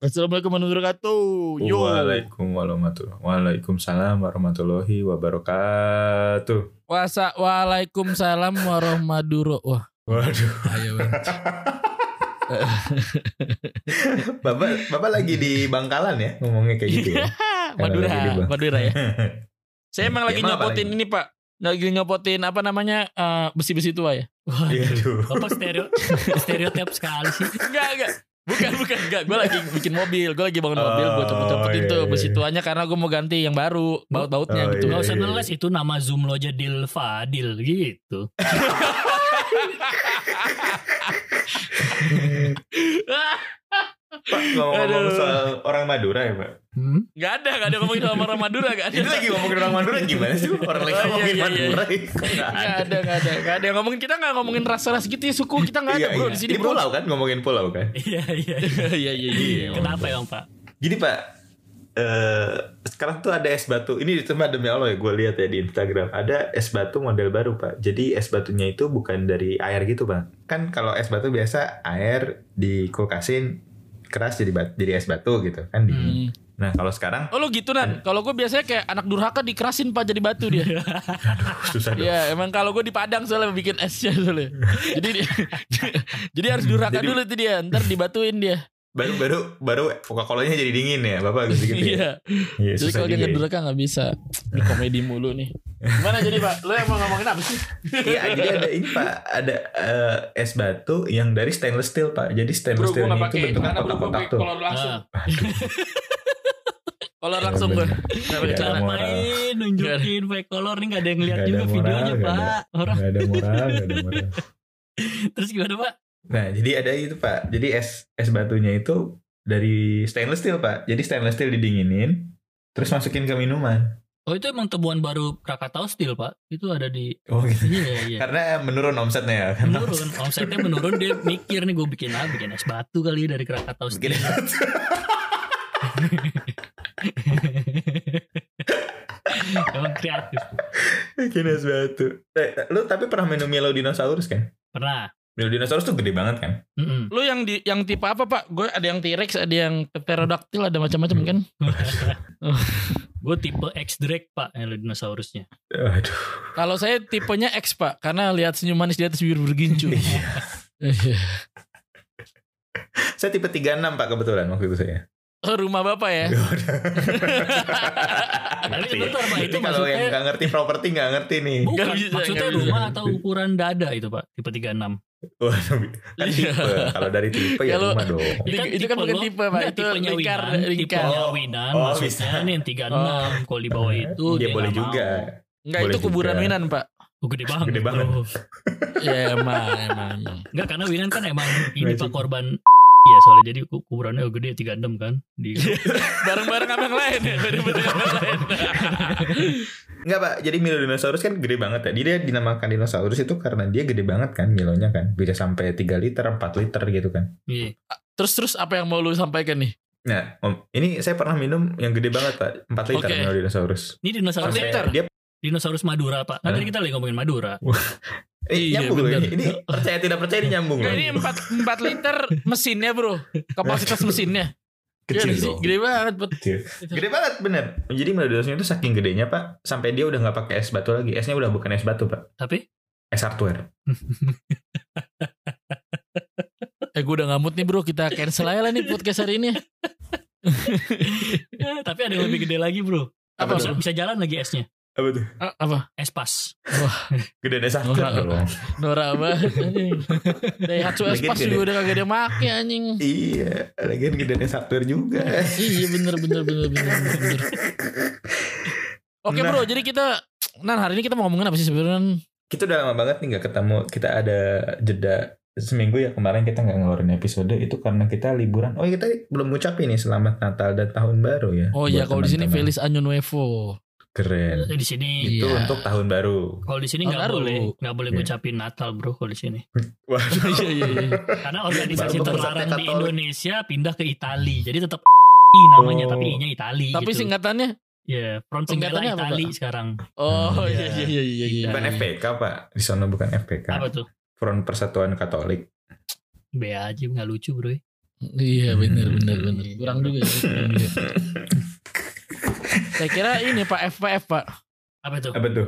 Assalamualaikum warahmatullahi wabarakatuh. Waalaikumsalam warahmatullahi wabarakatuh. Waalaikumsalam warahmatullahi wabarakatuh. Waduh. Ayo. Bapak lagi di Bangkalan ya ngomongnya kayak gitu ya. Madura ya. Saya emang lagi nyopotin ini Pak. Lagi nyopotin apa namanya besi-besi tua ya. Waduh. Apa stereotip sekali sih. Enggak. Bukan. Gue lagi bikin mobil. Gue lagi bangun mobil. Gue copot-copot itu besi tuanya karena gue mau ganti yang baru. Baut-bautnya gitu. Gak usah neles itu nama Zoom lo aja Dil Fadil gitu. Pak ngomong soal orang Madura ya Pak? Gak ada ngomongin soal orang Madura gak ada. Ini lagi ngomongin orang Madura gimana sih? Orang lagi ngomongin Madura Gak ada ngomongin. Kita gak ngomongin ras-ras gitu ya suku. Kita gak ada bro di sini bro. Di pulau kan ngomongin pulau kan. Iya. Kenapa ya Pak? Gini Pak, sekarang tuh ada es batu. Ini ditemukan demi Allah ya, gue lihat ya di Instagram. Ada es batu model baru Pak. Jadi es batunya itu bukan dari air gitu Pak. Kan kalau es batu biasa air dikulkasin keras jadi es batu gitu kan dingin. Nah kalau sekarang oh lu gitu kan. Kalau gue biasanya kayak anak durhaka dikerasin Pak jadi batu dia. Aduh susah dong. Iya emang kalau gue di Padang soalnya bikin esnya soalnya. Jadi harus durhaka dulu tuh dia. Ntar dibatuin dia. Baru Coca-Colanya jadi dingin ya Bapak gitu. Iya. Ya, jadi kalau dia ngedurhaka gak bisa. Ini komedi mulu nih. Gimana jadi Pak? Lu yang mau ngomongin apa sih? Iya jadi ada ini Pak. Ada es batu yang dari stainless steel Pak. Jadi stainless steel itu bentuknya kotak-kotak tuh. Kalau langsung. Kolor langsung gue. Gak main nunjukin fake kolor. Ini gak ada yang ngeliat juga videonya Pak. Gak ada moral. Terus gimana Pak? Nah jadi ada itu Pak. Jadi es batunya itu dari stainless steel Pak. Jadi stainless steel didinginin, terus masukin ke minuman. Oh itu emang temuan baru Krakatau Steel Pak. Itu ada di gitu. Iya. Karena menurun omsetnya ya. Omsetnya menurun dia mikir nih gue bikin es batu kali dari Krakatau Steel. Emang kreatif. Bikin es batu. Lu tapi pernah minum Melodinosaurus kan? Pernah. Dinosaurus tuh gede banget kan. Lu yang tipe apa Pak? Gue ada yang T-Rex, ada yang pterodactyl, ada macam-macam kan. Gue tipe X-Drake Pak, yang dinosaurusnya. Aduh. Kalau saya tipenya X Pak, karena lihat senyum manis di atas bibir bergincu. Saya tipe 36 Pak kebetulan waktu itu saya. Oh rumah Bapak ya. Itu kalau yang gak ngerti properti gak ngerti nih. Maksudnya rumah atau ukuran dada itu Pak? Tipe 36. Kan tipe. Kalau dari tipe ya rumah dong. Itu kan bukan tipe Pak. Itu tipenya Winan. Maksudnya ini yang 36. Kalau di bawah itu dia boleh juga. Enggak itu kuburan Winan Pak. Gede banget. Ya emang. Enggak karena Winan kan emang ini Pak korban. Iya soalnya jadi ukurannya gede 36 kan di bareng-bareng sama yang lain ya. Enggak Pak, jadi Melodinosaurus kan gede banget ya. Dia dinamakan dinosaurus itu karena dia gede banget kan milonya kan. Bisa sampai 3 liter, 4 liter gitu kan. Iya. Terus apa yang mau lu sampaikan nih? Nah, Om, ini saya pernah minum yang gede banget Pak, 4 liter Melodinosaurus. Ini dinosaurus liter. Dia dinosaurus Madura Pak. Kan tadi kita lagi ngomongin Madura. Nyambung loh ini percaya tidak percaya ini nyambung loh. Ini 4 liter mesinnya bro. Kapasitas mesinnya kecil ya, Gede banget bener. Jadi Melodinosaurusnya itu saking gedenya Pak, sampai dia udah gak pakai es batu lagi. Esnya udah bukan es batu Pak, tapi es hardware. Gue udah ngamut nih bro. Kita cancel aja lah nih podcast hari ini. Tapi ada yang lebih gede lagi bro. Apa bisa jalan lagi esnya? Apa tuh? Apa? Espas. Wah, gede deh sakit loh. Nora banget anjing. Daihatsu Espas juga udah kagak ada make anjing. Iya, lagian gede deh software juga. Iya bener. Oke bro, jadi kita hari ini kita mau ngomongin apa sih sebenarnya? Kita udah lama banget nih gak ketemu. Kita ada jeda seminggu ya, kemarin kita gak ngeluarin episode itu karena kita liburan. Oh, kita belum ngucapin nih selamat Natal dan tahun baru ya. Oh iya, kalau di sini Feliz Año Nuevo. Keren. Di sini itu untuk tahun baru. Kalau di sini nggak boleh ngucapin Natal bro kalau di sini. Waduh. Iya. Karena organisasi terlarang di Indonesia pindah ke Itali, jadi tetap namanya tapi I-nya Itali. Tapi gitu. Singkatannya? Ya, Front Pembela Itali apa, sekarang. Oh iya. Bukan FPK Pak, di sana bukan FPK. Apa tuh? Front Persatuan Katolik. Be aja nggak lucu bro. Iya benar. Kurang juga ya. Saya kira ini Pak FPF Pak. Apa itu? Apa tuh?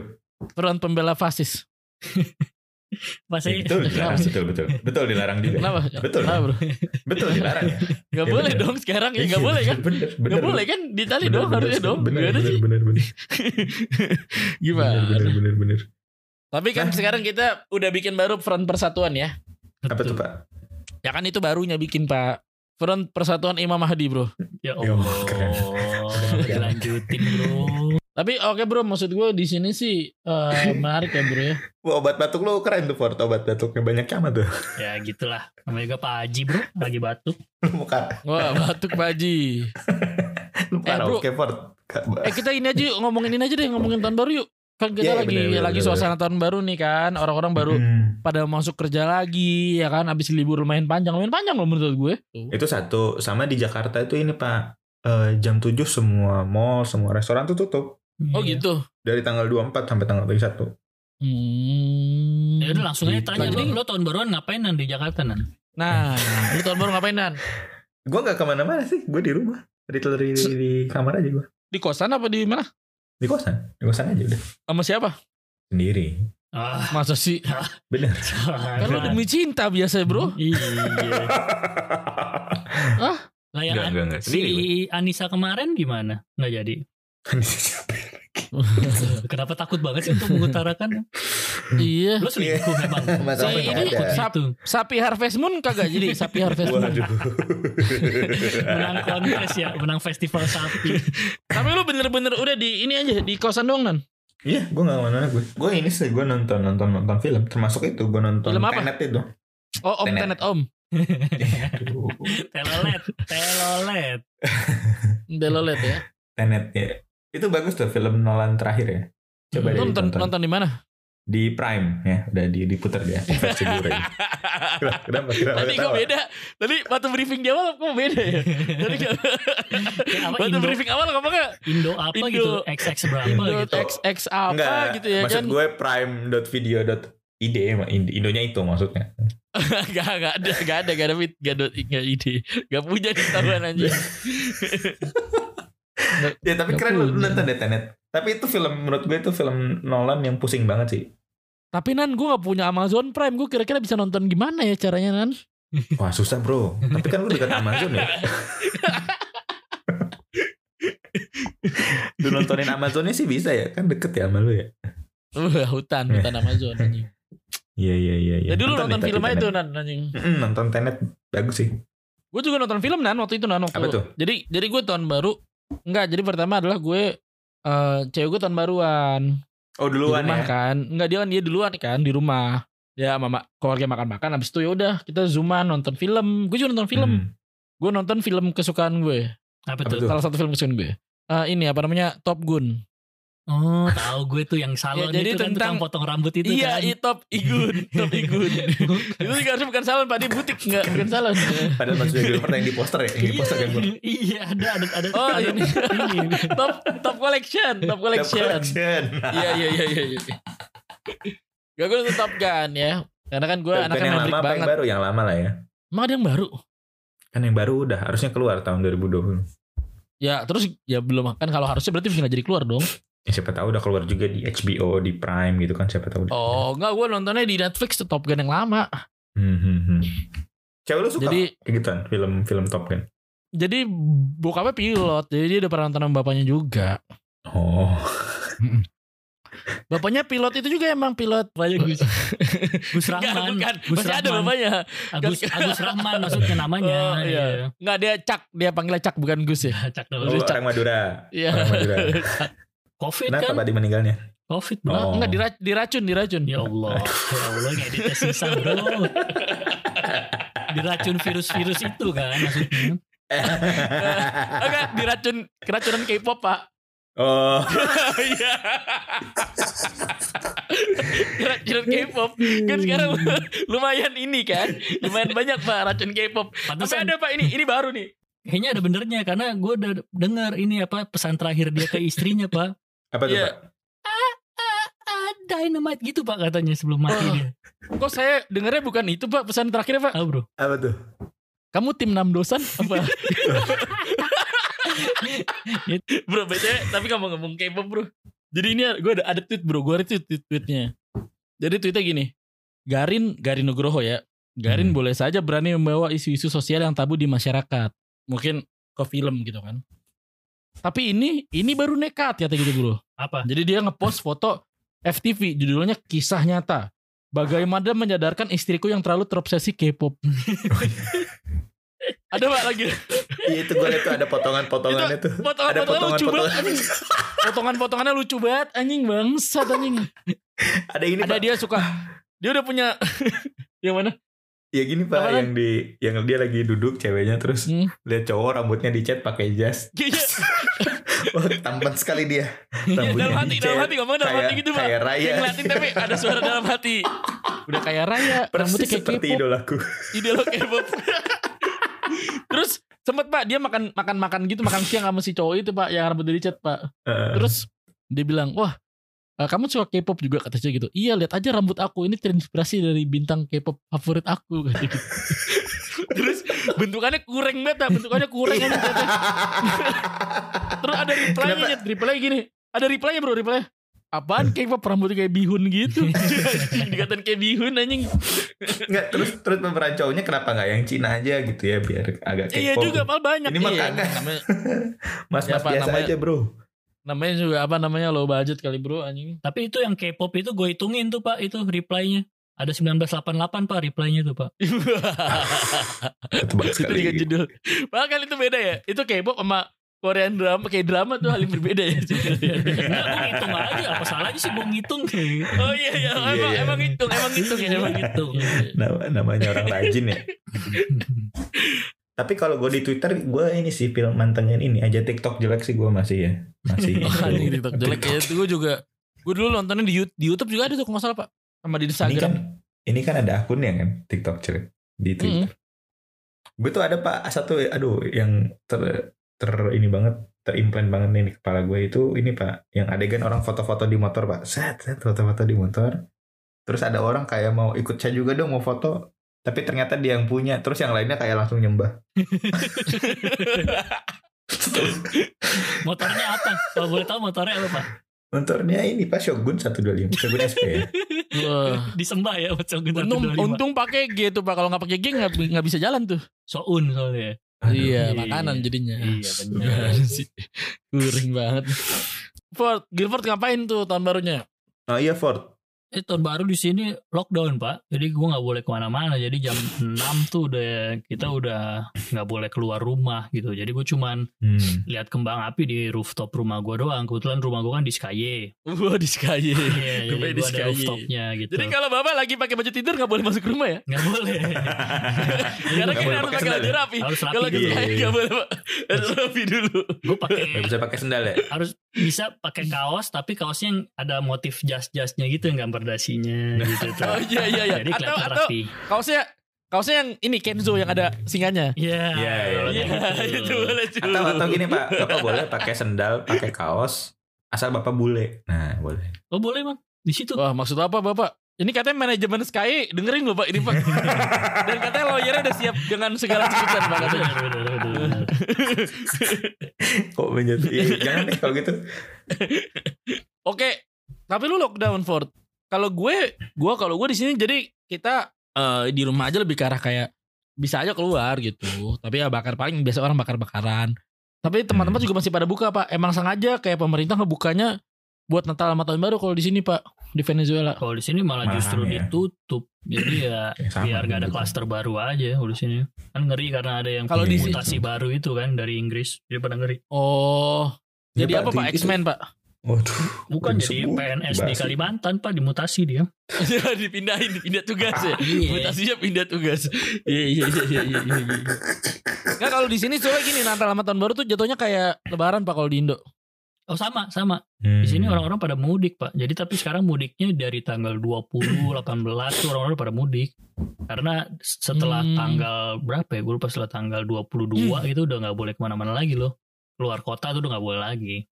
Front Pembela Fasis. Masih itu dilarang, betul. Betul dilarang juga. Kenapa? Betul. Kenapa, bro? Betul dilarang ya. Enggak ya, boleh bener. Dong sekarang ya enggak boleh kan? Enggak boleh kan? Ditali dong harusnya dong. Benar. Gimana? Benar. Tapi kan sekarang kita udah bikin baru Front Persatuan ya. Apa tuh, Pak? Ya kan itu barunya bikin Pak. Front Persatuan Imam Mahdi, bro. Ya Allah. Dilanjutin, bro. Tapi oke, bro, maksud gue di sini sih menarik ya, bro ya. Wah, obat batuk lo keren tuh, Fort. Obat batuknya banyak amat tuh. Ya gitulah. Namanya juga Pak Haji, bro. Lagi batuk. Wah, batuk Pak Haji. Bro. Oke, Fort. Kita ini aja ngomongin tahun baru yuk. Kan kita lagi bener. Suasana tahun baru nih kan. Orang-orang baru pada masuk kerja lagi ya kan. Abis libur lumayan panjang loh menurut gue. Itu satu. Sama di Jakarta itu ini, Pak. Jam 7 semua mall, semua restoran tuh tutup. Oh gitu. Dari tanggal 24 sampai tanggal 31. Ya udah langsung aja tanya lo tahun baruan ngapain di Jakarta nan? Nah, lu tahun baru ngapain nan? Gue nggak kemana-mana sih, gue di rumah, di kamar aja gue. Di kosan apa di mana? Di kosan aja udah. Sama siapa? Sendiri. Masa sih? Bener. Kan lo demi cinta biasa bro. Iya. Lah yang si Anissa kemarin gimana? Nggak jadi. Kenapa takut banget sih untuk mengutarakan? Iya. Lu selingkuh memang. Sapi Harvest Moon kagak jadi Sapi Harvest Moon. Menang kontes ya, menang festival sapi. Tapi lu bener-bener udah di ini aja di kosan doang nan. Iya, gue nggak kemana-mana gue. Gue ini sih gue nonton film. Termasuk itu gue nonton Tenet itu. Oh Om Tenet Om. Telolet ya. Tenet ya. Itu bagus tuh film Nolan terakhir ya. Coba nonton di mana? Di Prime ya, udah diputar dia versi Blu-ray. Kenapa? Tadi kok beda. Tadi waktu briefing di awal kok beda ya. Tadi waktu briefing awal ngomongnya Indo apa Indo, gitu, XX berapa Indo, gitu. XX apa enggak, gitu ya maksud kan. Maksud gue prime.video.id Indonya itu maksudnya. Gak ada ide. Gak punya ketahuan anjing. Ya tapi keren lu nonton deh Tenet. Tapi itu film menurut gue itu film Nolan yang pusing banget sih. Tapi Nan gue gak punya Amazon Prime. Gue kira-kira bisa nonton gimana ya caranya Nan? Wah susah bro. Tapi kan lu dekat Amazon ya. Lu nontonin Amazonnya sih bisa ya. Kan deket ya sama lu ya. Hutan Amazon anjing. Iya. Jadi lu nonton film aja tuh Nan anjing. Nonton Tenet bagus sih. Gue juga nonton film Nan waktu itu Nan. Apa tuh? Jadi gue tahun baru enggak, jadi pertama adalah gue cewek gue tahun baruan. Oh, duluan ya. Kan. Enggak dia duluan kan di rumah. Ya mama keluarga makan-makan habis itu ya udah kita zooman nonton film. Gue juga nonton film. Gue nonton film kesukaan gue. Apa tuh? Salah satu film kesukaan gue. Ini apa namanya? Top Gun. Oh, tahu gue tuh yang salon ya, itu kan tentang potong rambut itu iya, kan. Iya, Top Igun. Itu juga harusnya bukan salon, Pak, di butik enggak, bukan salon. Padahal maksudnya dulu pernah yang di poster ya, di poster kan. Iya, ada. Oh, ini. Top collection. Iya. Gak gue nonton Top Gun ya. Karena kan gue anaknya Maverick banget. Yang baru, yang lama lah ya. Emang ada yang baru? Kan yang baru udah harusnya keluar tahun 2020. Ya, terus ya belum kan kalau harusnya berarti bisa enggak jadi keluar dong. Ya, siapa tahu udah keluar juga di HBO, di Prime gitu kan siapa tahu. Oh, enggak gue nontonnya di Netflix Top Gun yang lama. Cewek lu suka gituan film Top Gun. Jadi bokapnya pilot, jadi dia udah pernah nonton sama bapaknya juga. Oh. Bapaknya pilot itu juga emang pilot. Bapaknya Gus Rahman. Masih ada bapaknya. Agus Rahman maksudnya namanya. Oh, iya. Enggak dia Cak, dia panggilnya Cak bukan Gus ya. Cak dulu. Oh, orang Madura. Iya. COVID kenapa kan? Kenapa tadi meninggalnya? COVID bro. Oh. Enggak diracun. Ya Allah. Ya Allah ngeditnya susah bro. Diracun virus-virus itu kan maksudnya. Enggak diracun keracunan K-pop Pak. Oh. Iya. Racun K-pop kan sekarang lumayan ini kan. Lumayan banyak Pak racun K-pop. Tapi ada Pak ini baru nih. Kayaknya ada benernya karena gue udah dengar ini apa pesan terakhir dia ke istrinya Pak. Apa tuh Pak? Dynamite gitu Pak katanya sebelum mati dia. Kok saya dengarnya bukan itu Pak pesan terakhirnya Pak? Apa tuh? Kamu tim 6 dosan apa? Bro, BTW, tapi kamu ngomong K-pop bro. Jadi ini gue ada tweet bro, gue retweet tweetnya. Jadi tweetnya gini, Garin Nugroho ya. Garin boleh saja berani membawa isu-isu sosial yang tabu di masyarakat. Mungkin ke film gitu kan. Tapi ini baru nekat kata gitu bro. Apa? Jadi dia ngepost foto FTV, judulnya Kisah Nyata. Bagaimana menyadarkan istriku yang terlalu terobsesi K-pop. Ada pak lagi. Iya itu gue liat tuh ada potongan-potongannya tuh. Potongan-potongannya lucu banget anjing, bangsat anjing. Ada ini. Ada pak. Dia suka. Dia udah punya yang mana? Ya gini pak, apaan? yang dia lagi duduk ceweknya terus lihat cowok rambutnya dicat pakai jas. Wah, tampan sekali dia. Dalam hati ngomong dalam hati gitu pak. Kayak Raya. Dia ngeliatin tapi ada suara dalam hati. Udah kayak Raya. Persis seperti K-pop. Idolaku. Idola K-pop. Terus sempet pak dia makan gitu, makan siang sama si cowok itu pak yang rambut dari cat pak. Terus dia bilang, wah kamu suka K-pop juga katanya gitu. Iya lihat aja rambut aku ini terinspirasi dari bintang K-pop favorit aku kata gitu. Terus bentukannya kurang aja. Terus ada reply-nya gini. Ada reply-nya bro, reply-nya. Apaan K-pop rambutnya kayak bihun gitu. Dikatain kayak bihun anjing. Enggak, terus pemeran cowoknya kenapa enggak yang Cina aja gitu ya biar agak K-pop. Iya juga pal banyak. Ini mah kagak. Mas-mas biasa aja bro. Namanya juga low budget kali bro anjing. Tapi itu yang K-pop itu gue hitungin tuh pak, itu reply-nya. Ada 1988 pak reply-nya tuh pak. Itu banget sekali. Itu juga judul. Bahkan itu beda ya. Itu K-pop sama Korean drama, kayak drama tuh hal yang berbeda ya. Enggak, gue ngitung aja. Apa salahnya sih gue ngitung? Oh iya, emang ngitung. Namanya orang rajin ya. Tapi kalau gue di Twitter, gue ini sih film mantengin ini aja. TikTok jelek sih gue masih ya. TikTok jelek ya, itu gue juga. Gue dulu nontonnya di YouTube juga ada tuh, kalau nggak salah pak. Sama di Instagram. Ini kan ada akunnya kan, TikTok jelek di Twitter. Gue tuh ada pak satu, aduh yang terimplant banget nih di kepala gue itu ini pak, yang adegan orang foto-foto di motor pak, set foto-foto di motor, terus ada orang kayak mau ikut saya juga dong mau foto, tapi ternyata dia yang punya, terus yang lainnya kayak langsung nyembah. Motornya apa? Kalau boleh tahu motornya apa pak? Motornya ini pak Shogun 125, Shogun SP ya. Disembah ya Shogun 125. Untung pakai G tuh pak, kalau nggak pakai G nggak bisa jalan tuh. Soun soalnya. Aduh, iya makanan jadinya. Iya benar sih. Kuring banget. Gilford ngapain tuh tahun barunya? Oh iya Ford. Tahun baru di sini lockdown pak. Jadi gue nggak boleh kemana-mana. Jadi jam 6 tuh kita udah nggak boleh keluar rumah gitu. Jadi gue cuman lihat kembang api di rooftop rumah gue doang. Kebetulan rumah gue kan di Sky. Di Sky. Iya. Jadi gue ada rooftopnya gitu. Jadi kalau bapak lagi pakai baju tidur nggak boleh masuk rumah ya? Nggak boleh. Karena kita harus pakai baju rapi. Kalau di Sky nggak boleh pak. Harus rapi dulu. Gue pakai. Bisa pakai sendal ya? Harus bisa pakai kaos tapi kaosnya yang ada motif jas-jasnya gitu yang gambar dasinya gitu tuh. Oh iya. Jadi kelihatan rapi. Kaosnya yang ini Kenzo yang ada singanya. Iya. Itu boleh juga. Atau gini pak, bapak boleh pakai sendal, pakai kaos, asal bapak bule. Nah boleh. Oh boleh bang, di situ. Wah maksud apa bapak? Ini katanya manajemen Sky dengerin loh pak ini pak. Dan katanya lawyernya udah siap dengan segala tuntutan pak katanya. Kok menjadi? Jangan deh kalau gitu. Oke. Tapi lu lockdown Ford. Kalau gue di sini jadi kita di rumah aja lebih ke arah kayak bisa aja keluar gitu. Tapi ya paling biasa orang bakar-bakaran. Tapi teman-teman juga masih pada buka pak. Emang sengaja kayak pemerintah ngebukanya buat Natal sama Tahun Baru kalau di sini pak, di Venezuela. Kalau di sini malah justru ditutup. Jadi ya biar gak ada klaster baru aja di sini. Kan ngeri karena ada yang mutasi baru itu kan dari Inggris. Jadi pada ngeri. Oh. Jadi apa pak? X-Men pak? Waduh, bukan jadi PNS di Kalimantan pak, dimutasi dia. Dipindah tugas ya. Mutasinya pindah tugas. Iya. Nah kalau di sini soalnya gini, Natal sama Tahun Baru tuh jatuhnya kayak Lebaran pak kalau di Indo. Oh sama. Di sini orang-orang pada mudik pak. Jadi tapi sekarang mudiknya dari tanggal 20, 18 tuh orang-orang pada mudik. Karena setelah tanggal berapa ya? Gue lupa, setelah tanggal 22 itu udah nggak boleh kemana-mana lagi loh. Keluar kota tuh udah nggak boleh lagi.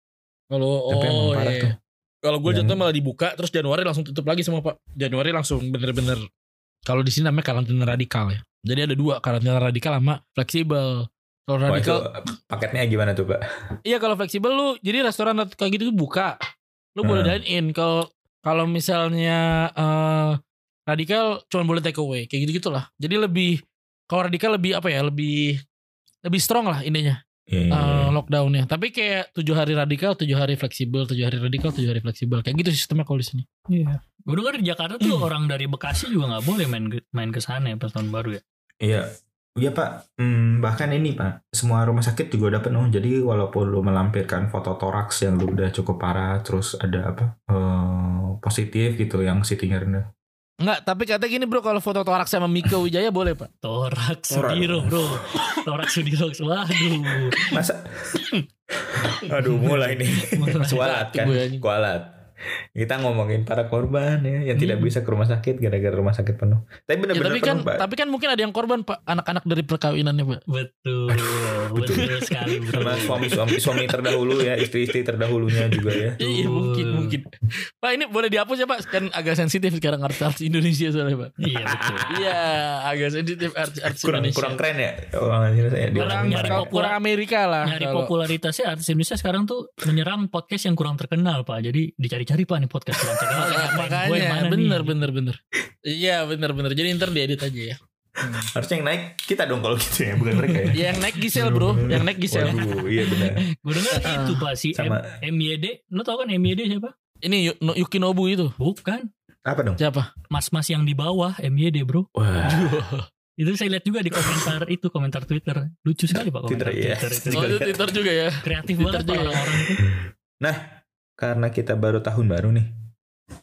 Kalau kalau gue jatuh malah dibuka, terus Januari langsung tutup lagi semua pak. Januari langsung bener-bener Kalau di sini namanya karantina radikal ya. Jadi ada dua, karantina radikal sama fleksibel. Kalau radikal paketnya gimana tuh, Pak? Iya, kalau fleksibel lu jadi restoran kayak gitu tuh buka. Lu boleh dine in. Kalau misalnya radikal cuma boleh take away kayak gitu-gitulah. Jadi lebih, kalau radikal lebih apa ya? Lebih strong lah intinya. Lockdownnya. Tapi kayak 7 hari radikal, 7 hari fleksibel, 7 hari radikal, 7 hari fleksibel. Kayak gitu sistemnya kalau di sini. Iya. Gue dengar di Jakarta tuh orang dari Bekasi juga nggak boleh main ke sana ya pas tahun baru ya. Iya. Iya Pak. Bahkan ini Pak, semua rumah sakit juga dapat noh. Jadi walaupun lu melampirkan foto toraks yang lu udah cukup parah, terus ada positif gitu yang CT-nya rendah. Enggak, tapi katanya gini bro, kalau foto toraks sama Mika Wijaya boleh Pak? Toraks Sudiro bro, toraks Sudiro, waduh. Masa? Aduh mulai nih, kualat kan, kualat. Kita ngomongin para korban ya, yang tidak bisa ke rumah sakit gara-gara rumah sakit penuh. Tapi benar-benar ya, tapi kan mungkin ada yang korban Pak, anak-anak dari perkawinannya Pak. Betul, betul sekali. Sama suami terdahulu ya, istri-istri terdahulunya juga ya. Iya mungkin. Pak ini boleh dihapus ya Pak, kan agak sensitif sekarang artis Indonesia soalnya Pak. Iya betul. Iya agak sensitif artis Indonesia. Kurang keren ya. Kurang Amerika lah. Nyari popularitasnya artis Indonesia sekarang tuh menyerang podcast yang kurang terkenal Pak. Jadi dicari-cari Pak nih podcast kurang terkenal. Makanya bener. Iya bener. Jadi ntar diedit aja ya. Harusnya yang naik kita dong kalau gitu ya, bukan mereka ya. Yang naik Gisel bro, yang naik Gisel. Waduh, iya benar. Gue dengar itu Pak si MYD, lo tau kan MYD siapa? Ini Yukinobu itu. Bukan. Apa dong? Siapa? Mas-mas yang di bawah MYD bro. Wah. Itu saya lihat juga di komentar itu, komentar Twitter. Lucu sekali Pak komentar Twitter. Oh itu Twitter juga ya. Kreatif banget orang-orang itu. Nah, karena kita baru tahun baru nih,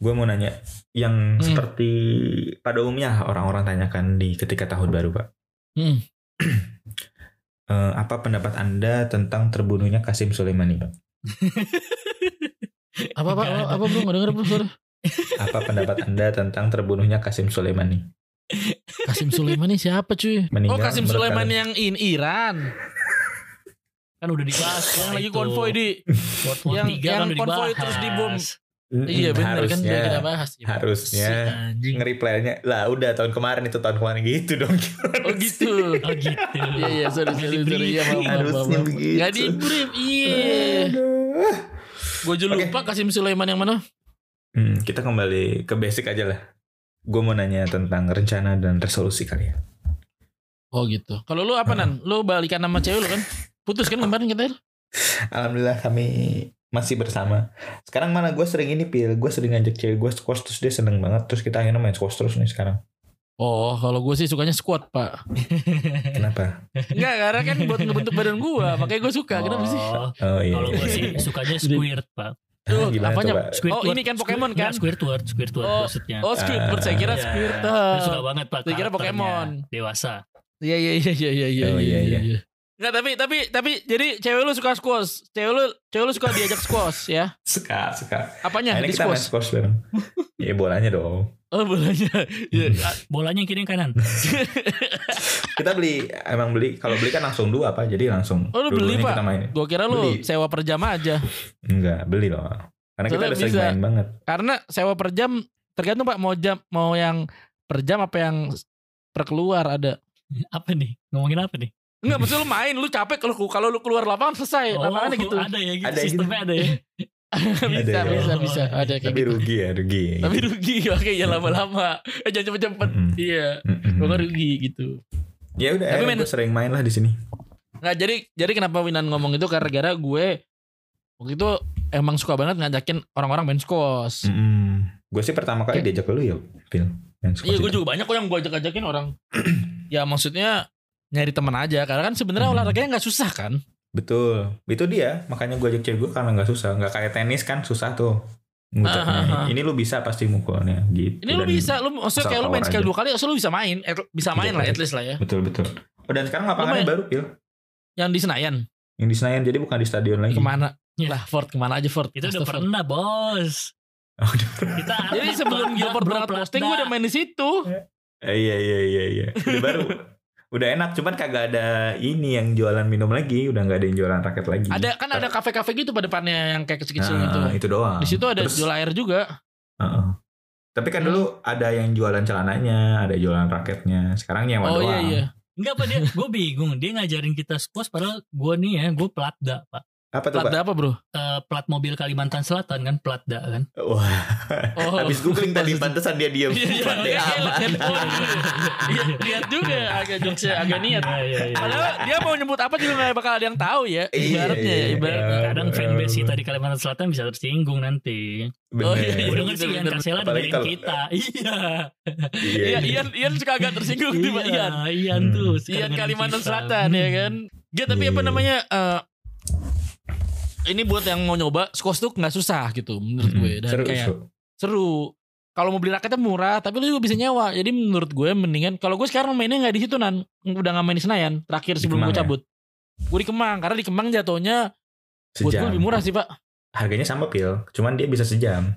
gue mau nanya yang seperti pada umumnya orang-orang tanyakan di ketika tahun baru Pak. Apa pendapat Anda tentang terbunuhnya Qasim Soleimani Pak? Apa bro? Nggak dengar bro suara. Apa pendapat Anda tentang terbunuhnya Qasim Soleimani? Qasim Soleimani siapa cuy? Meninggal, Qasim Soleimani yang Iran. Kan udah dibahas. Yang lagi konvoy di yang konvoy terus dibom. Iya benar kan dia kita bahas ya. Harusnya nge-reply-nya lah udah tahun kemarin gitu dong. Oh gitu. Iya sorry harusnya begitu. Jadi brief. Iya. Gue juga lupa Qasim Soleimani yang mana. Kita kembali ke basic aja lah. Gue mau nanya tentang rencana dan resolusi kali ya. Oh gitu. Kalau lu apa Nan? Lu balikan sama cewek lu kan? Putus kan kemarin kita? Alhamdulillah kami masih bersama. Sekarang mana gue sering ini Pil, gue sering ngajak cewek gue squash terus dia seneng banget. Terus kita akhirnya main squash terus nih sekarang. Oh kalau gue sih sukanya squat Pak. Kenapa? Enggak karena kan buat ngebentuk badan gue, makanya gue suka. Kenapa sih? Oh, iya. Kalau gue sih sukanya squirt Pak. Tuh, apanya? Oh ini kan Pokemon kan? Squirtward maksudnya. Oh Squirtward, saya kira Squirtward. Suka banget Pak. Saya kira Pokemon. Dewasa. Iya. Enggak tapi jadi cewek lu suka squash. Cewek lu suka diajak squash ya? Suka. Apanya? Nah, ini kita main squash bareng. Ya bolanya dong. Oh, bolanya. Bolanya kiri kanan. Kita beli. Kalau beli kan langsung 2 Pak. Jadi langsung. Oh, lu beli Pak. Gua kira lu sewa per jam aja. Enggak, beli loh. Karena kita udah sering main banget. Karena sewa per jam tergantung Pak mau yang per jam apa yang per keluar ada. Apa nih? Ngomongin apa nih? Enggak, maksud lu main, lu capek kalau lu keluar lapangan selesai. Lapangannya gitu. Ada ya gitu, sistemnya ada ya. bisa. Ada kayak tapi gitu. rugi. Tapi rugi, oke ya lama-lama. Jangan cepet-cepet. Iya. Gua rugi gitu. Ya udah, tapi gue sering main lah di sini. Nah, jadi kenapa Winan ngomong itu gara-gara gue waktu itu emang suka banget ngajakin orang-orang main squash. Gue sih pertama kali diajak lu ya, Phil. Iya, gue juga banyak kok yang gue ajak-ajakin orang. Ya maksudnya nyari teman aja karena kan sebenarnya olahraganya nggak susah kan. Betul, itu dia makanya gue ajak cewek gue karena nggak susah, nggak kayak tenis kan susah tuh mukulnya. Ini lu bisa pasti mukulnya gitu. Ini lu bisa, lu maksudnya kayak lu main sekali 2 kali, maksudnya lu bisa main lah, at least lah ya. Betul. Oh, dan sekarang lapangannya baru Pil. Yang di Senayan jadi bukan di stadion lagi. Kemana? Ya. Lah Ford kemana aja. Itu udah pernah bos. Kita jadi sebelum Gilbert berangkat posting gue udah main di situ. Iya. Udah baru. Udah enak, cuman kagak ada ini yang jualan minum lagi, udah nggak ada yang jualan raket lagi. Ada kan ada kafe-kafe gitu pada depannya yang kayak kecil-kecil gitu. Itu doang. Di situ ada jual air juga. Tapi kan dulu ada yang jualan celananya, ada jualan raketnya. Sekarang nyewa doang. Oh iya iya. Enggak apa dia, gue bingung. Dia ngajarin kita squash padahal gue nih ya, gue pelatda Pak. Apa tuh Pak? Pelatda apa bro? Plat mobil Kalimantan Selatan kan, pelatda kan. Wah. Oh. Habis googling tadi pantesan dia diam. Pelatda aman. Lihat juga agak jokesnya agak niat. Padahal dia mau nyebut apa juga gak bakal ada yang tahu ya. Ibaratnya. Kadang fanbase kita di Kalimantan Selatan bisa tersinggung nanti. Bener. Oh iya, udah ngerti yang Kansela dengerin kalau... kita. Iya. Ian suka agak tersinggung tuh Pak Ian. Ian tuh. Ian Kalimantan Selatan ya kan. Dia tapi apa namanya? Ini buat yang mau nyoba, squash tuh nggak susah gitu menurut gue. Dan seru, kayak seru. Kalau mau beli raketnya murah, tapi lu juga bisa nyewa. Jadi menurut gue mendingan. Kalau gue sekarang mainnya nggak di situ Nan. Udah nggak main di Senayan. Terakhir sebelum gue cabut, gue di Kemang. Karena di Kemang jatuhnya buat gue lebih murah sih Pak. Harganya sama Pil, cuman dia bisa sejam.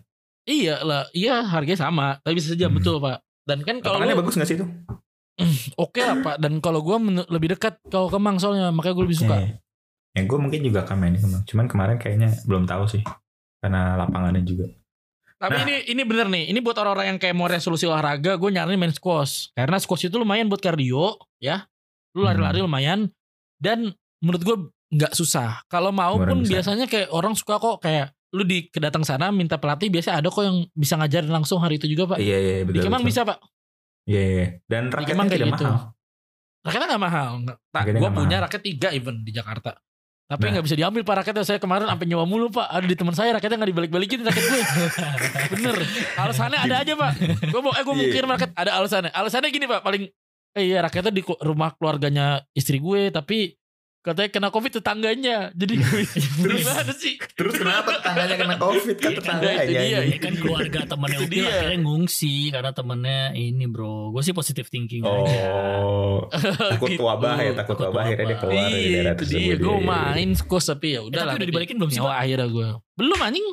Iya lah, iya harganya sama, tapi bisa sejam betul Pak. Dan kan kalau lapangannya bagus nggak sih itu? Oke lah Pak. Dan kalau gue lebih dekat kalau Kemang soalnya, makanya gue lebih suka. Ya gue mungkin juga akan main di Kemang, cuman kemarin kayaknya belum tahu sih, karena lapangannya juga. Tapi nah, ini bener nih, ini buat orang-orang yang kayak mau resolusi olahraga, gue nyaranin main squash, karena squash itu lumayan buat kardio, ya, lu lari-lari lumayan, dan menurut gue nggak susah. Kalau mau pun biasanya kayak orang suka kok, kayak lu di kedatang sana minta pelatih biasa ada kok yang bisa ngajarin langsung hari itu juga Pak. Iya betul. Di Kemang bisa Pak. Iya. Dan raketnya tidak gitu. Mahal. Raketnya nggak mahal. Gue punya raket 3 event di Jakarta. Tapi nggak bisa diambil Pak raketnya. Saya kemarin sampai nyewa mulu Pak. Aduh di teman saya raketnya nggak dibalik-balikin raket gue. Bener. Alasannya ada aja Pak. Gue mau kirim raket. Ada alasannya. Alasannya gini Pak. Paling iya raketnya di rumah keluarganya istri gue tapi katanya kena covid tetangganya. Jadi terus gimana sih? Terus kenapa tetangganya kena covid? Kan tetangganya dia ya kan keluarga temennya Upil akhirnya ngungsi karena temennya ini bro. Gue sih positive thinking aja. Takut wabah ya, takut wabah akhirnya dia keluar dari daerah tersebut. Gue main squash tapi ya udah lah. Tapi udah dibalikin belum sih? Akhirnya gue belum anjing.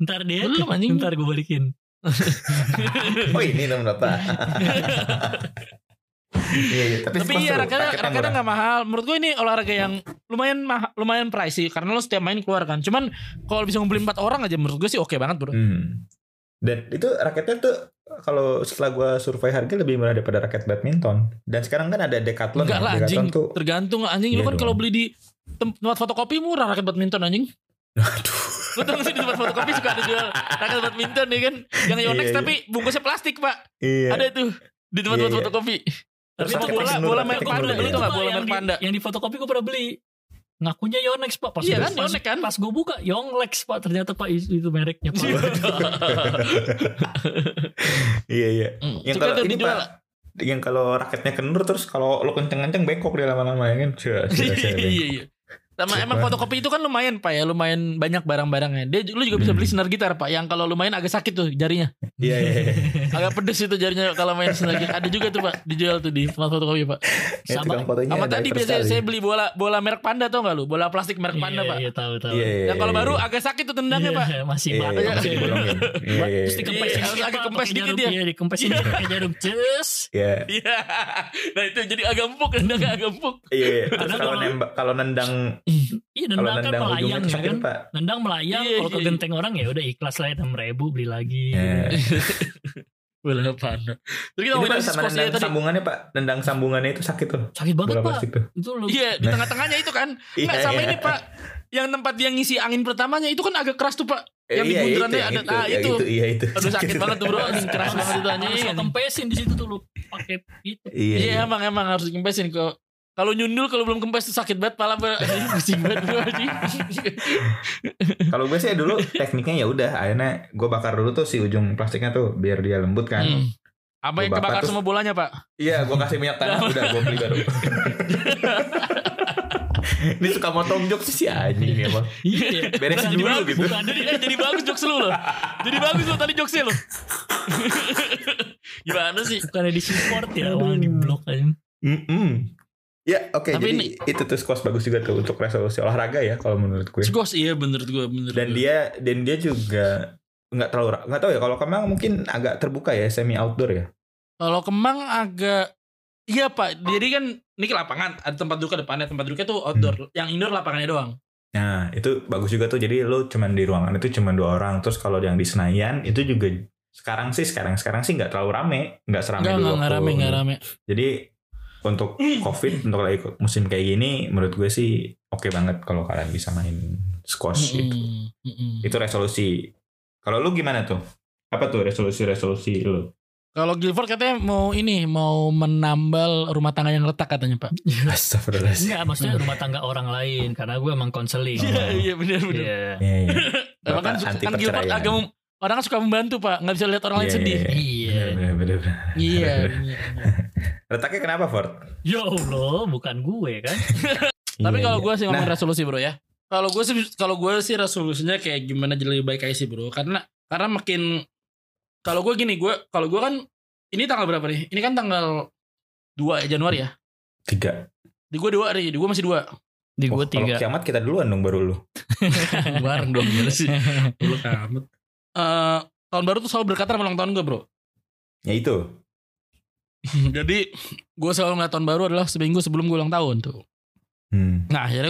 Ntar dia belum anjing. Ntar gue balikin. Oh ini namanya apa? Iya, tapi iya raketnya gak mahal. Menurut gue ini olahraga yang lumayan pricey karena lo setiap main keluar kan. Cuman kalau bisa ngumpulin 4 orang aja menurut gue sih oke banget bro. Dan itu raketnya tuh kalau setelah gue survei harga lebih murah daripada raket badminton. Dan sekarang kan ada Decathlon. Enggak lah anjing tuh, tergantung anjing. Iya, lu kan kalau beli di tempat fotokopi murah raket badminton anjing. Aduh. Lu tau gak sih di tempat fotokopi suka ada jual raket badminton ya kan, yang Yonex tapi bungkusnya plastik Pak. Ada itu di tempat fotokopi. Tapi itu bola merek panda, lu tau gak bola merek panda? Yang di fotokopi gue pernah beli. Ngakunya Yonex Pak. Pas kan Yonex kan? Pas gue buka Yonex Pak, ternyata Pak itu mereknya Pak. Iya. Yang kalau ini Pak, yang kalau raketnya kendur terus kalau lo kenceng-kenceng bengkok dia lama-lama ya kan. Iya. Sama emang fotokopi itu kan lumayan Pak ya, lumayan banyak barang-barangnya. Dia lu juga bisa beli senar gitar Pak, yang kalau lumayan agak sakit tuh jarinya. Iya. Agak pedes itu jarinya kalau main senar gitar. Ada juga tuh Pak, dijual tuh di tempat fotokopi Pak. Sama tadi biasanya saya beli bola merek panda tau gak lu? Bola plastik merek panda Pak. Iya tahu. Yang kalau baru agak sakit tuh tendangnya Pak. Masih banget ya. Terus dikempesin agak kempes dikit dia. Iya dikempesin pakai jarum cus. Iya. Nah itu jadi agak empuk, tendangnya agak empuk. Iya. Kalau nendang iya nendang melayang ya kan Pak. Nendang melayang kalau ke genteng orang ya udah ikhlas lah 6.000 beli lagi. Bola panda. Jadi kita ngomongin squashnya tadi. Sambungannya Pak, nendang sambungannya itu sakit tuh. Sakit banget Pak. Itu loh. Iya di tengah-tengahnya itu kan. Enggak sama ini Pak. Yang tempat dia ngisi angin pertamanya itu kan agak keras tuh Pak. Yang di bundarannya ada itu. Aduh sakit banget tuh bro, keras banget itu anjing. Harus kempesin di situ tuh lu pakai itu. Iya emang harus kempesin kok. Kalau nyundul kalau belum kempes tuh sakit banget pala pusing banget bro. Kalau gue sih dulu tekniknya ya udah akhirnya gue bakar dulu tuh si ujung plastiknya tuh biar dia lembut kan. Apa yang kebakar semua bolanya Pak? Iya gue kasih minyak tanah udah gue beli baru. Ini suka motong jokes sih anjing ya Bang. Beresin dulu gitu. Bukan jadi bagus jokes lu loh. Jadi bagus lo tadi jokesnya lo. Gimana sih? Bukannya di support ya malah di blok aja. Ya oke, jadi ini, itu tuh squash bagus juga tuh untuk resolusi olahraga ya kalau menurut gue. Squash iya menurut gue dan gue. Dia juga nggak tahu ya kalau Kemang mungkin agak terbuka ya semi outdoor ya. Kalau Kemang agak iya Pak, jadi kan ini ke lapangan ada tempat duka depannya, tempat duka tuh outdoor, yang indoor lapangannya doang. Nah itu bagus juga tuh, jadi lo cuman di ruangan itu cuman 2 orang. Terus kalau yang di Senayan itu juga sekarang sih nggak terlalu rame, nggak serame dulu. Nggak rame. Jadi untuk COVID, untuk lagi musim kayak gini, menurut gue sih oke banget kalau kalian bisa main squash gitu. Itu resolusi. Kalau lu gimana tuh? Apa tuh resolusi lu? Kalau Gilbert katanya mau menambal rumah tangga yang letak katanya, Pak. Astagfirullahaladzim. Enggak, maksudnya rumah tangga orang lain, karena gue emang konseling. Iya, benar. Iya. Emang kan Gilbert agak orang suka membantu, Pak. Enggak bisa lihat orang lain sedih. Iya. Benar. Iya. Letaknya kenapa, Ford? Ya Allah, bukan gue kan. Tapi kalau gue sih ngomong resolusi, Bro, ya. Kalau gue sih resolusinya kayak gimana jadi lebih baik aja sih, Bro. Karena makin Kalau gue kan ini tanggal berapa nih? Ini kan tanggal 2 Januari ya? 3. Di gue 2 nih, di gue masih 2. Di gue 3. Kalau kiamat kita duluan dong, baru lu. Bareng dong gila sih. Lu kiamat. Tahun baru tuh selalu berkata sama ulang tahun gue, Bro. Ya itu. Jadi gue selalu ngeliat tahun baru adalah seminggu sebelum gue ulang tahun tuh. Nah akhirnya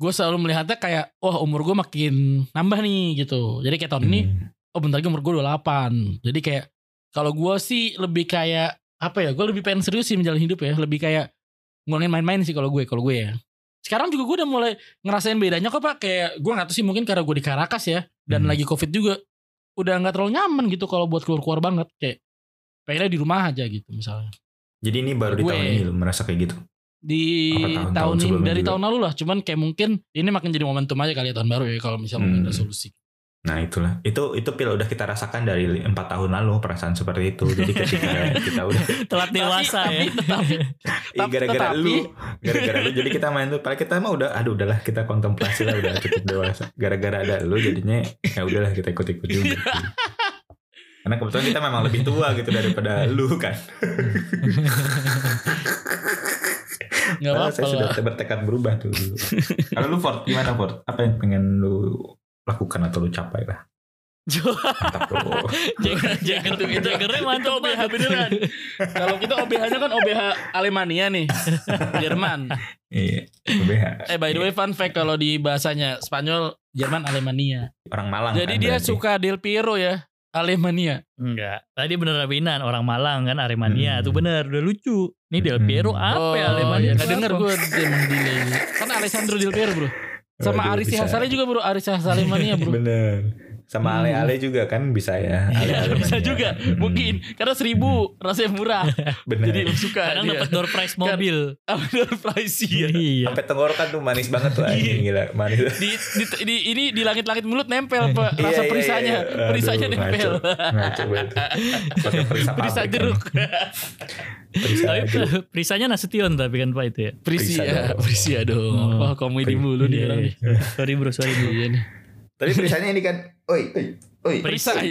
gue selalu melihatnya kayak wah umur gue makin nambah nih gitu. Jadi kayak tahun ini oh bentar lagi umur gue 28. Jadi kayak kalau gue sih lebih kayak apa ya, gue lebih pengen serius sih menjalani hidup ya. Lebih kayak ngomongin main-main sih kalau gue ya. Sekarang juga gue udah mulai ngerasain bedanya kok, Pak. Kayak gue gak tahu sih, mungkin karena gue di Caracas ya, dan lagi COVID juga, udah gak terlalu nyaman gitu kalau buat keluar-keluar banget. Kayak pengennya di rumah aja gitu misalnya. Jadi ini baru di tahun ini merasa kayak gitu? Di tahun ini, dari tahun lalu lah. Cuman kayak mungkin ini makin jadi momentum aja kali ya, tahun baru ya, kalau misalnya ada solusi. Nah itulah, itu Pil udah kita rasakan dari 4 tahun lalu perasaan seperti itu. Jadi ketika kita udah telat dewasa ya. Gara-gara lu jadi kita main tuh. Padahal kita mah udah, aduh udahlah kita kontemplasi lah, udah cukup dewasa. Gara-gara ada lu jadinya ya udahlah kita ikut-ikut juga. Karena kebetulan kita memang lebih tua gitu daripada lu kan. Nggak apa-apa. Saya sudah bertekad berubah tuh. Kalau lu Ford gimana, Ford? Apa yang pengen lu lakukan atau lu capai lah? Mantap loh. Jaggernya mantap OBH beneran. Kalau kita OBH-nya kan OBH Alemania nih, Jerman. Iya, OBH. By the way, fun fact, kalau di bahasanya Spanyol, Jerman Alemania. Orang Malang. Jadi kan, dia berarti suka Del Piero ya, Alemania. Enggak. Tadi bener Rabinan, orang Malang kan Alemania. Itu bener, udah lucu. Ini Del Piero apa Alemania? Enggak denger gue delay. Karena Alessandro Del Piero, Bro. Sama Aris Hasale juga, Bro. Aris Hasale mania, Bro. Bener. Sama Ale-Ale juga kan bisa ya. Ale-Ale bisa juga. Mungkin karena 1.000 rasanya murah. Bener. Jadi suka. Kadang dapat door prize mobil. Door prize ya. Iya. Sampai tenggorokan tuh manis banget tuh. Gila, manis. Ini di langit-langit mulut nempel, Pak. Rasa perisanya. Perisanya nempel. Perisa jeruk. Perisanya Nasution tapi kan, Pak, itu ya. Perisia dong. Wah, komedi mulu nih orang nih. Sorry bro. Tapi perisanya ini kan, oi. Perisai.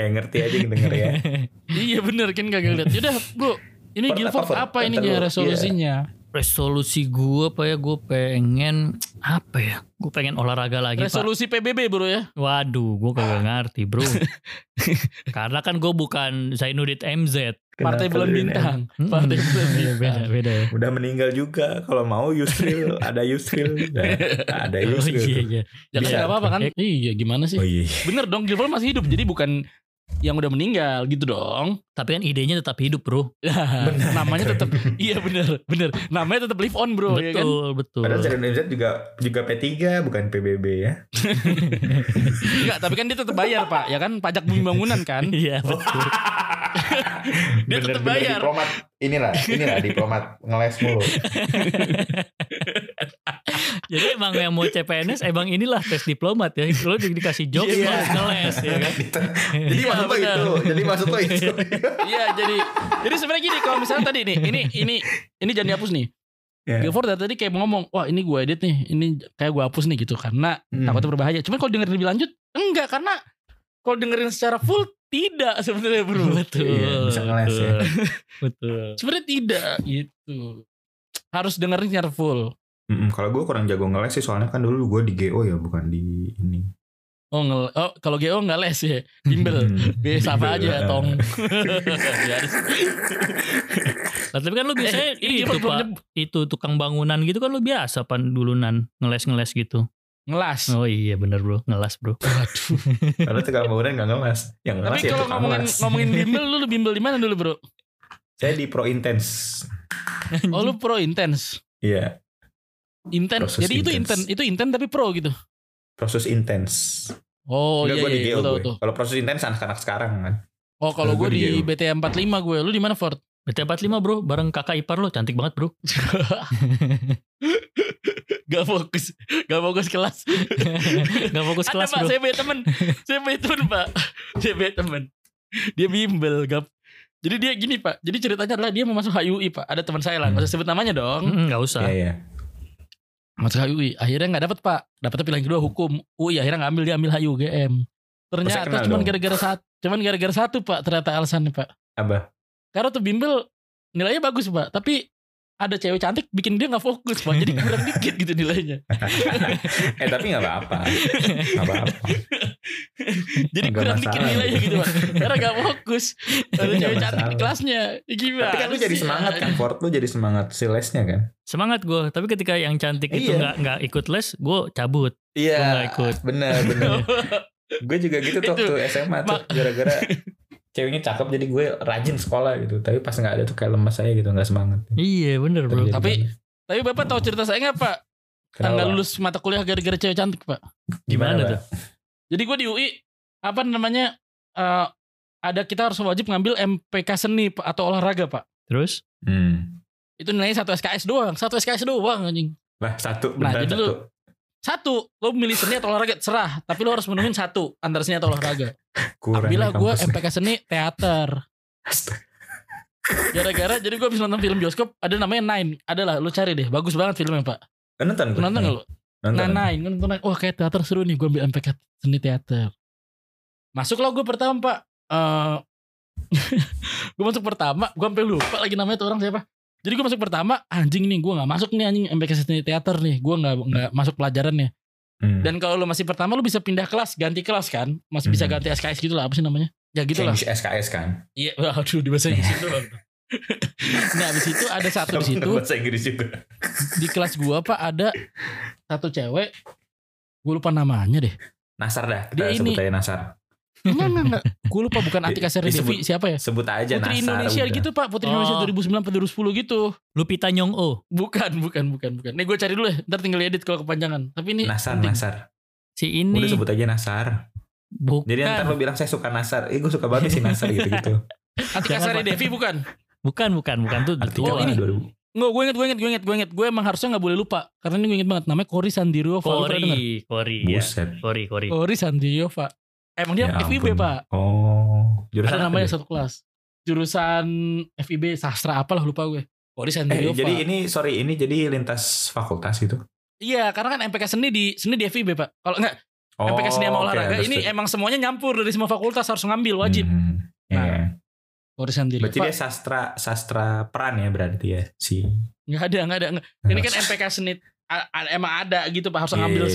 Kayak ngerti aja denger ya. Iya bener kan kagak lihat. Yaudah, Bu, ini Gilford apa ini dia resolusinya? Resolusi gue apa ya, gue pengen olahraga lagi, Pak. Resolusi PBB, Bro ya. Waduh, gue kagak ngerti, Bro. Karena kan gue bukan Zainuddin MZ. Partai bulan bintang. Partai bulan bintang. Beda ya. Udah meninggal juga. Kalau mau Yusril, ada Yusril. Ada Yusril. Iya. Jangan enggak apa-apa kan? Iya, gimana sih? Oh, iya. Bener dong, Gilbert masih hidup. Jadi bukan yang udah meninggal gitu dong. Tapi kan idenya tetap hidup, Bro. Namanya tetap iya bener. Namanya tetap live on, Bro. Betul, ya kan? Betul. Padahal Zainuddin juga P3 bukan PBB ya. Enggak, tapi kan dia tetap bayar, Pak. Ya kan pajak bumi bangunan kan? Iya, betul. Dia tetap bayar. Diplomat. Inilah diplomat ngeles mulu. Jadi emang yang mau CPNS emang inilah tes diplomat ya. Lo dikasih job ngeles ya kan. Jadi maksudnya itu. Iya, jadi sebenarnya gini, kalau misalnya tadi nih, ini jangan dihapus nih. Gilford tadi kayak ngomong, wah ini gue edit nih, ini kayak gue hapus nih gitu karena takutnya berbahaya. Cuman kalau dengerin lebih lanjut enggak, karena kalau dengerin secara full tidak sebenarnya, Bro. Betul. Iya, bisa ngeles ya. Betul. Sebenarnya tidak gitu. Harus dengerin secara full. Kalau gue kurang jago ngeles sih, soalnya kan dulu gue di GO ya, bukan di ini. Oh kalau GO nggak les ya, bimbel. Biasa apa aja, tong. Nah, tapi kan lu biasanya itu Pak, itu tukang bangunan gitu kan lu biasa pan dulunan ngeles-ngeles gitu. Ngelas. Oh iya benar bro, ngelas bro. Waduh. Padahal tukang bangunan enggak ngelas. Yang ngelas tapi ya kalau ngomongin bimbel, lu bimbel di mana dulu bro? Saya di Pro Intense. Oh lu Pro Intense. Iya. Intens. Jadi itu intens. Itu intens tapi pro gitu. Proses intens. Oh enggak, iya gue di GO. Kalau proses intens anak-anak sekarang kan. Oh kalau gue di BTA 45 gue. Lu di mana Ford? BTA 45 bro, bareng kakak ipar lo, cantik banget bro. Gak fokus kelas. Gak fokus kelas bro. Ada pak, saya punya temen. Dia bimbel gap. Jadi dia gini pak, jadi ceritanya adalah dia mau masuk HUI pak. Ada teman saya lah, gak usah sebut namanya dong. Gak usah. Iya. Masuk HUI, akhirnya gak dapet pak. Dapetnya pilihan kedua hukum UI, akhirnya gak ambil, dia ambil HUGM. Ternyata cuman gara-gara satu pak, ternyata alasannya pak. Apa? Karena tuh bimbel nilainya bagus pak, tapi ada cewek cantik bikin dia gak fokus pak. Jadi kurang dikit gitu nilainya. Tapi gak apa-apa. Jadi enggak kurang dikit nilainya gitu pak. Karena gak fokus. Ada cewek cantik di kelasnya. Ya, gimana? Tapi kan lu jadi semangat kan Ford. Lu jadi semangat si lesnya kan. Semangat gue. Tapi ketika yang cantik itu gak ikut les. Gue cabut. Iya. Gue gak ikut. Bener. Gue juga gitu tuh waktu SMA tuh. Gara-gara ceweknya cakep jadi gue rajin sekolah gitu, tapi pas nggak ada tuh kayak lemas aja gitu, nggak semangat. Iya bener bro. Tapi bapak tahu cerita saya nggak pak? Tanggal lulus mata kuliah gara-gara cewek cantik pak. Gimana tuh? Jadi gue di UI apa namanya ada kita harus wajib ngambil MPK seni pak, atau olahraga pak. Terus? Itu nilainya satu SKS doang anjing. Lah satu. Nah jadi lu satu, lo milih seni atau olahraga, serah. Tapi lo harus menemuin satu antara seni atau olahraga. Ambillah gue MPK seni teater. Gara-gara jadi gue habis nonton film bioskop, ada namanya Nine. Adalah, lo cari deh, bagus banget filmnya pak. Nonton gak lo? Nine. Wah kayak teater seru nih, gue ambil MPK seni teater. Masuklah gue pertama pak. Gue masuk pertama, gue sampai lupa lagi namanya tuh orang siapa. Jadi gue masuk pertama, anjing nih gue gak masuk nih anjing MPK seni teater nih. Gue gak masuk pelajarannya. Dan kalau lo masih pertama lo bisa pindah kelas, ganti kelas kan. Masih bisa ganti SKS gitu lah, apa sih namanya? Ya gitu lah. Change SKS kan? Iya, aduh di bahasa Inggris itu. Nah abis itu ada satu di situ. Bahasa Inggris juga. Di kelas gue pak ada satu cewek. Gue lupa namanya deh. Nasar dah, kita sebut aja Nasar. Enggak. Gue lupa, bukan Atika Sari Devi, siapa ya? Sebut aja Putri Nasar, Indonesia udah. Gitu Pak, Putri Indonesia 2009-2010 gitu. Lupita Nyong'o. Bukan. Nih gue cari dulu ya, ntar tinggal edit kalau kepanjangan. Tapi ini Nasar. Si ini. Udah sebut aja Nasar. Bukan. Jadi ntar lo bilang saya suka Nasar. Gue suka banget si Nasar gitu-gitu. Atika Sari Devi bukan? Bukan tuh. Oh ini. Nggak, gue inget. Gue emang harusnya nggak boleh lupa, karena ini gue inget banget. Namanya Cory Sandirova. Cory Sandirova. Emang dia ya FIB pak. Oh, jurusan ada namanya satu kelas. Jurusan FIB sastra apalah lupa gue. Cory Sandirova. Jadi ini jadi lintas fakultas gitu. Iya, karena kan MPK seni di FIB pak. Kalau enggak MPK seni sama olahraga ini emang semuanya nyampur dari semua fakultas, harus ngambil wajib. Nah, Cory Sandirova. Berarti dia sastra peran ya berarti ya si. Enggak ada. Ini kan MPK seni emang ada gitu pak, harus ngambil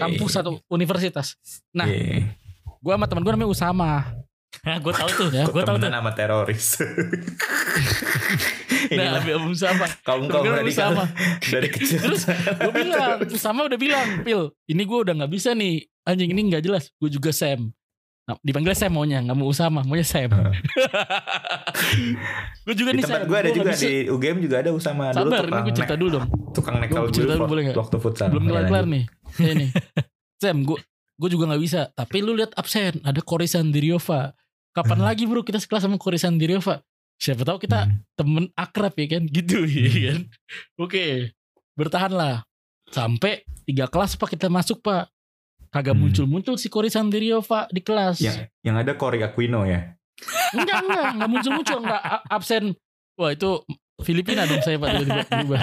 kampus atau universitas. Nah. Gue sama temen gue namanya Usama. Gue tau tuh ya. Gue temenan sama teroris. Nah lebih umum sama. Kaum radikal dari kecil. Terus gue bilang, Usama udah bilang, Pil ini gue udah gak bisa nih. Anjing ini gak jelas. Gue juga Sam. Nah, dipanggilnya Sam maunya. Gak mau Usama, maunya Sam. Gue juga nih Sam. Gue ada juga di UGM juga ada Usama. Sabar, ini gue cerita dulu dong. Tukang nekal dulu waktu futsal. Belum kelar-kelar nih. Ini Sam gue juga gak bisa. Tapi lu lihat absen, ada Cory Sandirova. Kapan lagi bro kita sekelas sama Cory Sandirova? Siapa tahu kita temen akrab ya kan. Gitu ya kan. Oke, bertahanlah. Sampai 3 kelas pak kita masuk pak. Kagak muncul-muncul si Cory Sandirova di kelas. Yang ada Cory Aquino ya. Enggak muncul-muncul. Enggak absen. Wah itu Filipina dong saya pak. Tiba-tiba.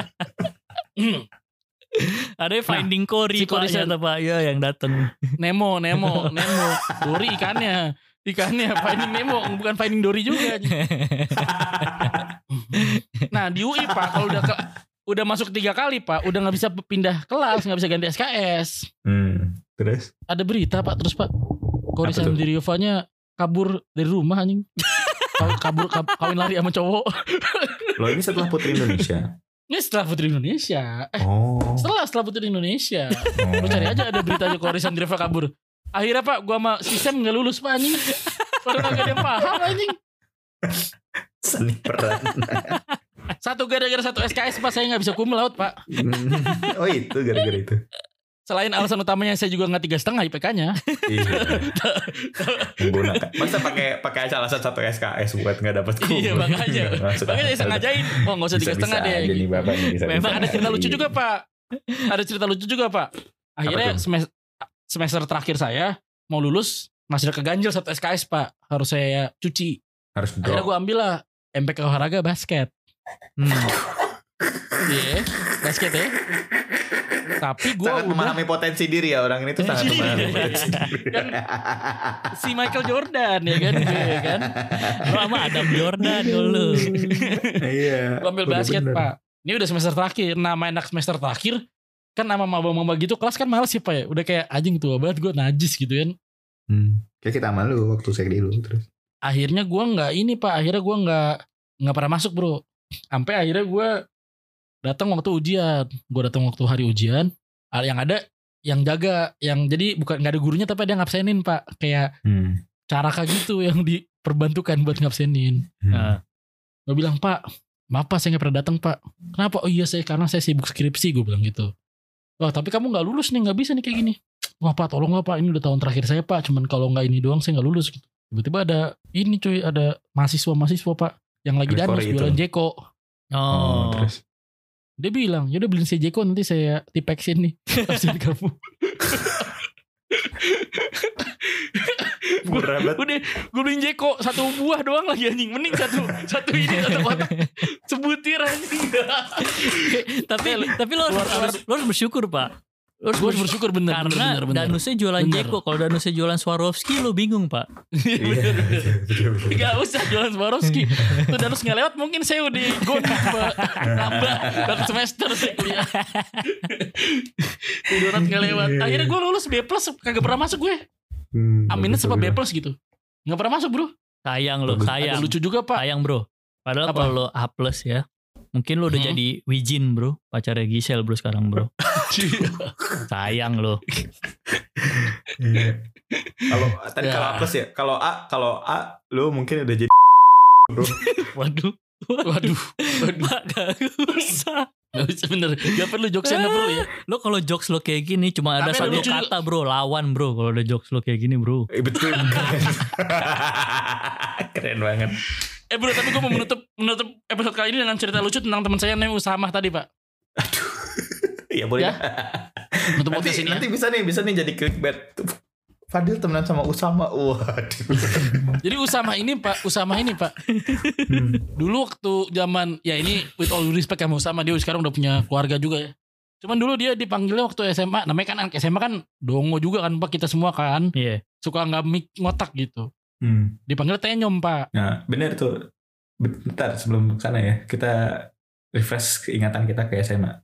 Ada Finding Cory, si Cory Sandirova ya yang datang. Nemo. Cory ikannya Finding Nemo, bukan Finding Dory juga. Nah di UI pak, kalau udah masuk 3 kali pak, udah nggak bisa pindah kelas, nggak bisa ganti SKS. Terus? Ada berita pak, terus pak, Cory Sandirovanya kabur dari rumah anjing. Kabur kawin lari sama cowok. Loh ini setelah Putri Indonesia? Ini setelah Putri Indonesia. Oh. Setelah Putri Indonesia. Lo cari aja ada beritanya Cory Sandirova kabur. Akhirnya Pak, gua sama si Sam gak lulus Pak anjing. Padahal gak ada yang paham anjing. Seni peran. Satu gara-gara satu SKS Pak, saya gak bisa kumlaut Pak. Oh itu gara-gara itu. Selain alasan utamanya saya juga gak 3,5 IPK-nya. Iya. Menggunakan. Masa pakai alasan satu SKS buat gak dapat kumlaut. Iya makanya. Makanya saya sengajain. Oh gak usah 3,5 deh. Memang ada cerita lucu juga Pak. Akhirnya semester terakhir saya mau lulus masih ada keganjel satu SKS Pak, harus saya cuci. Harus bro. Akhirnya gue ambil lah MPK olahraga basket. Iya, basket ya. Tapi gue sangat memahami potensi diri ya orang ini tuh sangat memahami potensi diri. Kan, si Michael Jordan ya kan, gue kan. Lo sama Adam Jordan dulu. Iya. Gue ambil basket bener. Pak. Ini udah semester terakhir. Nah main semester terakhir. Kan sama maba-maba gitu kelas kan males sih Pak ya. Udah kayak anjing tua banget gue najis gitu kan. Kayak kita sama lu waktu saya dulu terus. Akhirnya gue gak ini Pak. Akhirnya gue gak pernah masuk bro. Sampai akhirnya gue datang waktu ujian. Gue datang waktu hari ujian. Yang ada yang jaga. Yang jadi bukan gak ada gurunya tapi ada yang ngabsenin Pak. Kayak caraka gitu yang diperbantukan buat ngabsenin. Nah, gue bilang Pak, maaf Pak saya gak pernah datang Pak. Kenapa? Oh iya saya karena saya sibuk skripsi gue bilang gitu. Wah tapi kamu gak lulus nih, gak bisa nih kayak gini. Wah Pak tolonglah Pak, ini udah tahun terakhir saya Pak. Cuman kalau gak ini doang saya gak lulus gitu. Tiba-tiba ada ini cuy, ada mahasiswa Pak yang lagi danos jualan Jeko. Oh terus dia bilang yaudah beliin saya Jeko nanti saya tipeksin nih. Kapsin kamu. Udah gue beliin Jeko satu buah doang lagi anjing. Mending satu ini satu kotak sebutir anjing. Tapi lo harus bersyukur Pak. Lo harus bersyukur bener. Karena danusnya jualan Jeko. Kalau danusnya jualan Swarovski lo bingung Pak. Gak usah jualan Swarovski. Tuh danus gak lewat mungkin saya udah gondok Pak. Nambah satu semester saya kuliah. Tuh donat gak lewat. Akhirnya gue lulus B+. Kagak pernah masuk gue. Aminus apa B+ gitu. Gak pernah masuk bro. Sayang lo. Sayang. Ada lucu juga Pak. Sayang bro. Padahal kalau lo A+ ya, mungkin lo udah jadi Wijin bro. Pacarnya Giselle bro sekarang bro. Sayang lo. Kalau tadi kalau A+ ya. Kalau A lo mungkin udah jadi bro. Waduh. Pak gak usah. Bener, gak perlu jokesnya gak perlu ya. Lo kalau jokes lo kayak gini cuma ada satu kata bro, lawan bro. Kalau ada jokes lo kayak gini bro. Betul. Keren banget. Bro, tapi gue mau menutup episode kali ini dengan cerita lucu tentang teman saya namanya Usama tadi Pak. Aduh, ya boleh. Ya? Nanti bisa nih jadi clickbait. Fadil temenan sama Usama. Waduh. Jadi Usama ini Pak. Dulu waktu zaman ya ini with all respect sama Usama, dia sekarang udah punya keluarga juga ya. Cuman dulu dia dipanggilnya waktu SMA. Namanya kan anak SMA kan dongo juga kan Pak, kita semua kan. Iya. Yeah. Suka nggak ngotak gitu. Dipanggil Tenyom Pak. Nah bener tuh. Bentar sebelum kesana ya, kita refresh ingatan kita ke SMA.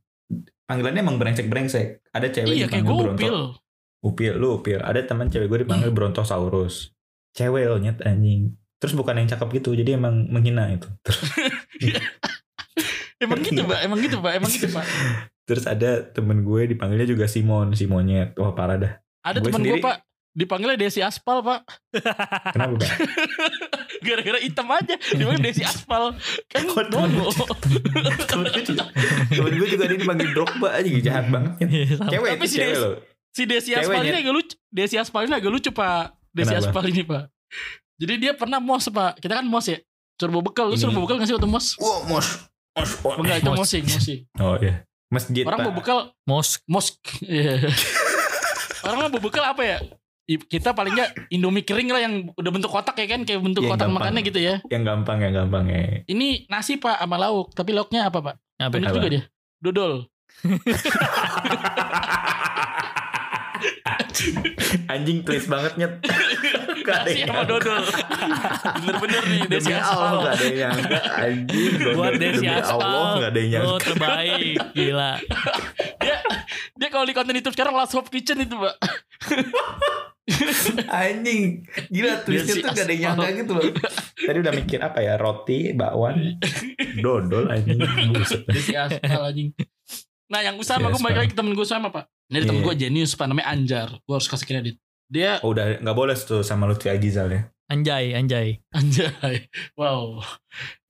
Panggilannya emang brengsek. Ada cewek iya, dipanggil Brontok. Upil, ada teman cewek gue dipanggil Brontosaurus. Cewek lo nyet anjing. Terus bukan yang cakep gitu, jadi emang menghina itu. Emang gitu pak. Terus ada temen gue dipanggilnya juga Simon. Wah parah dah. Ada temen gue Pak, dipanggilnya Desi Aspal Pak. Kenapa Pak? Gara-gara hitam aja, dipanggil Desi Aspal. Kan dongo. Temen gue juga dia dipanggil Drogba aja, jahat banget. Cewek itu cewek lo. Si Desi Aspal ini agak lucu. Pak. Kenapa? Jadi dia pernah mos Pak. Kita kan mos ya. Suruh bawa bekal nggak sih waktu mos? Wow mos. Enggak itu mosing. Oh iya. Masjid. Orang bawa bekal mos. Yeah. Orang bawa bekal apa ya? Kita paling nggak Indomie kering lah yang udah bentuk kotak ya kan, kayak bentuk yang kotak gampang, makannya gitu ya. Yang gampang ya. Ini nasi Pak sama lauk, tapi lauknya apa Pak? Bener juga dia. Dodol. Anjing please banget nyet. Kasih sama dodol. Bener-bener nih Desi Aspal. Gak ada yang nyangka anjing. Buat Desi Aspal lo terbaik. Gila. Dia kalau di konten YouTube sekarang Last Hope Kitchen itu Pak. Anjing, gila twistnya tuh gak ada yang nyangka gitu loh. Tadi udah mikir apa ya, roti, bakwan, dodol, anjing. Desi Aspal, anjing. Nah yang Usama, gue balik lagi temen gue Usama pak. Ini temen gue jenius pak, namanya Anjar. Gue harus kasih kredit. Dia oh, udah gak boleh tuh sama Lutfi Agizal ya. Anjay. Wow.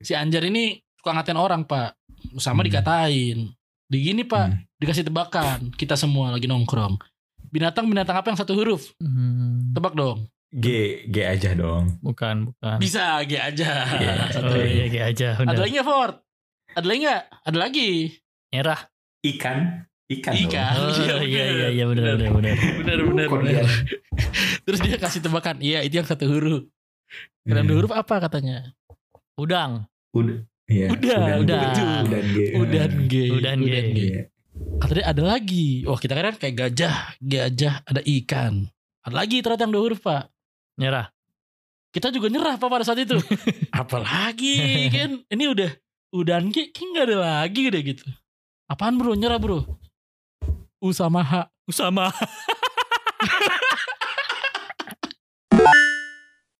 Si Anjar ini suka ngatain orang pak. Usama dikatain. Digini pak, dikasih tebakan. Kita semua lagi nongkrong. Binatang apa yang satu huruf? Tebak dong. G aja dong. Bukan. Bisa G aja. G aja. Udah. Ada lagi nggak Ford? Ada lagi nggak? Ada lagi. Merah. Ikan. Oh, iya benar. Terus dia kasih tebakan. Iya itu yang satu huruf. Karena huruf apa katanya? Udang. Udan G. Katanya ada lagi. Wah kita kira kayak gajah, ada ikan. Ada lagi ternyata yang 2 huruf pak. Nyerah. Kita juga nyerah pak pada saat itu. Apalagi kan ini udan kayak gak ada lagi udah gitu. Apaan bro, nyerah bro. Usama.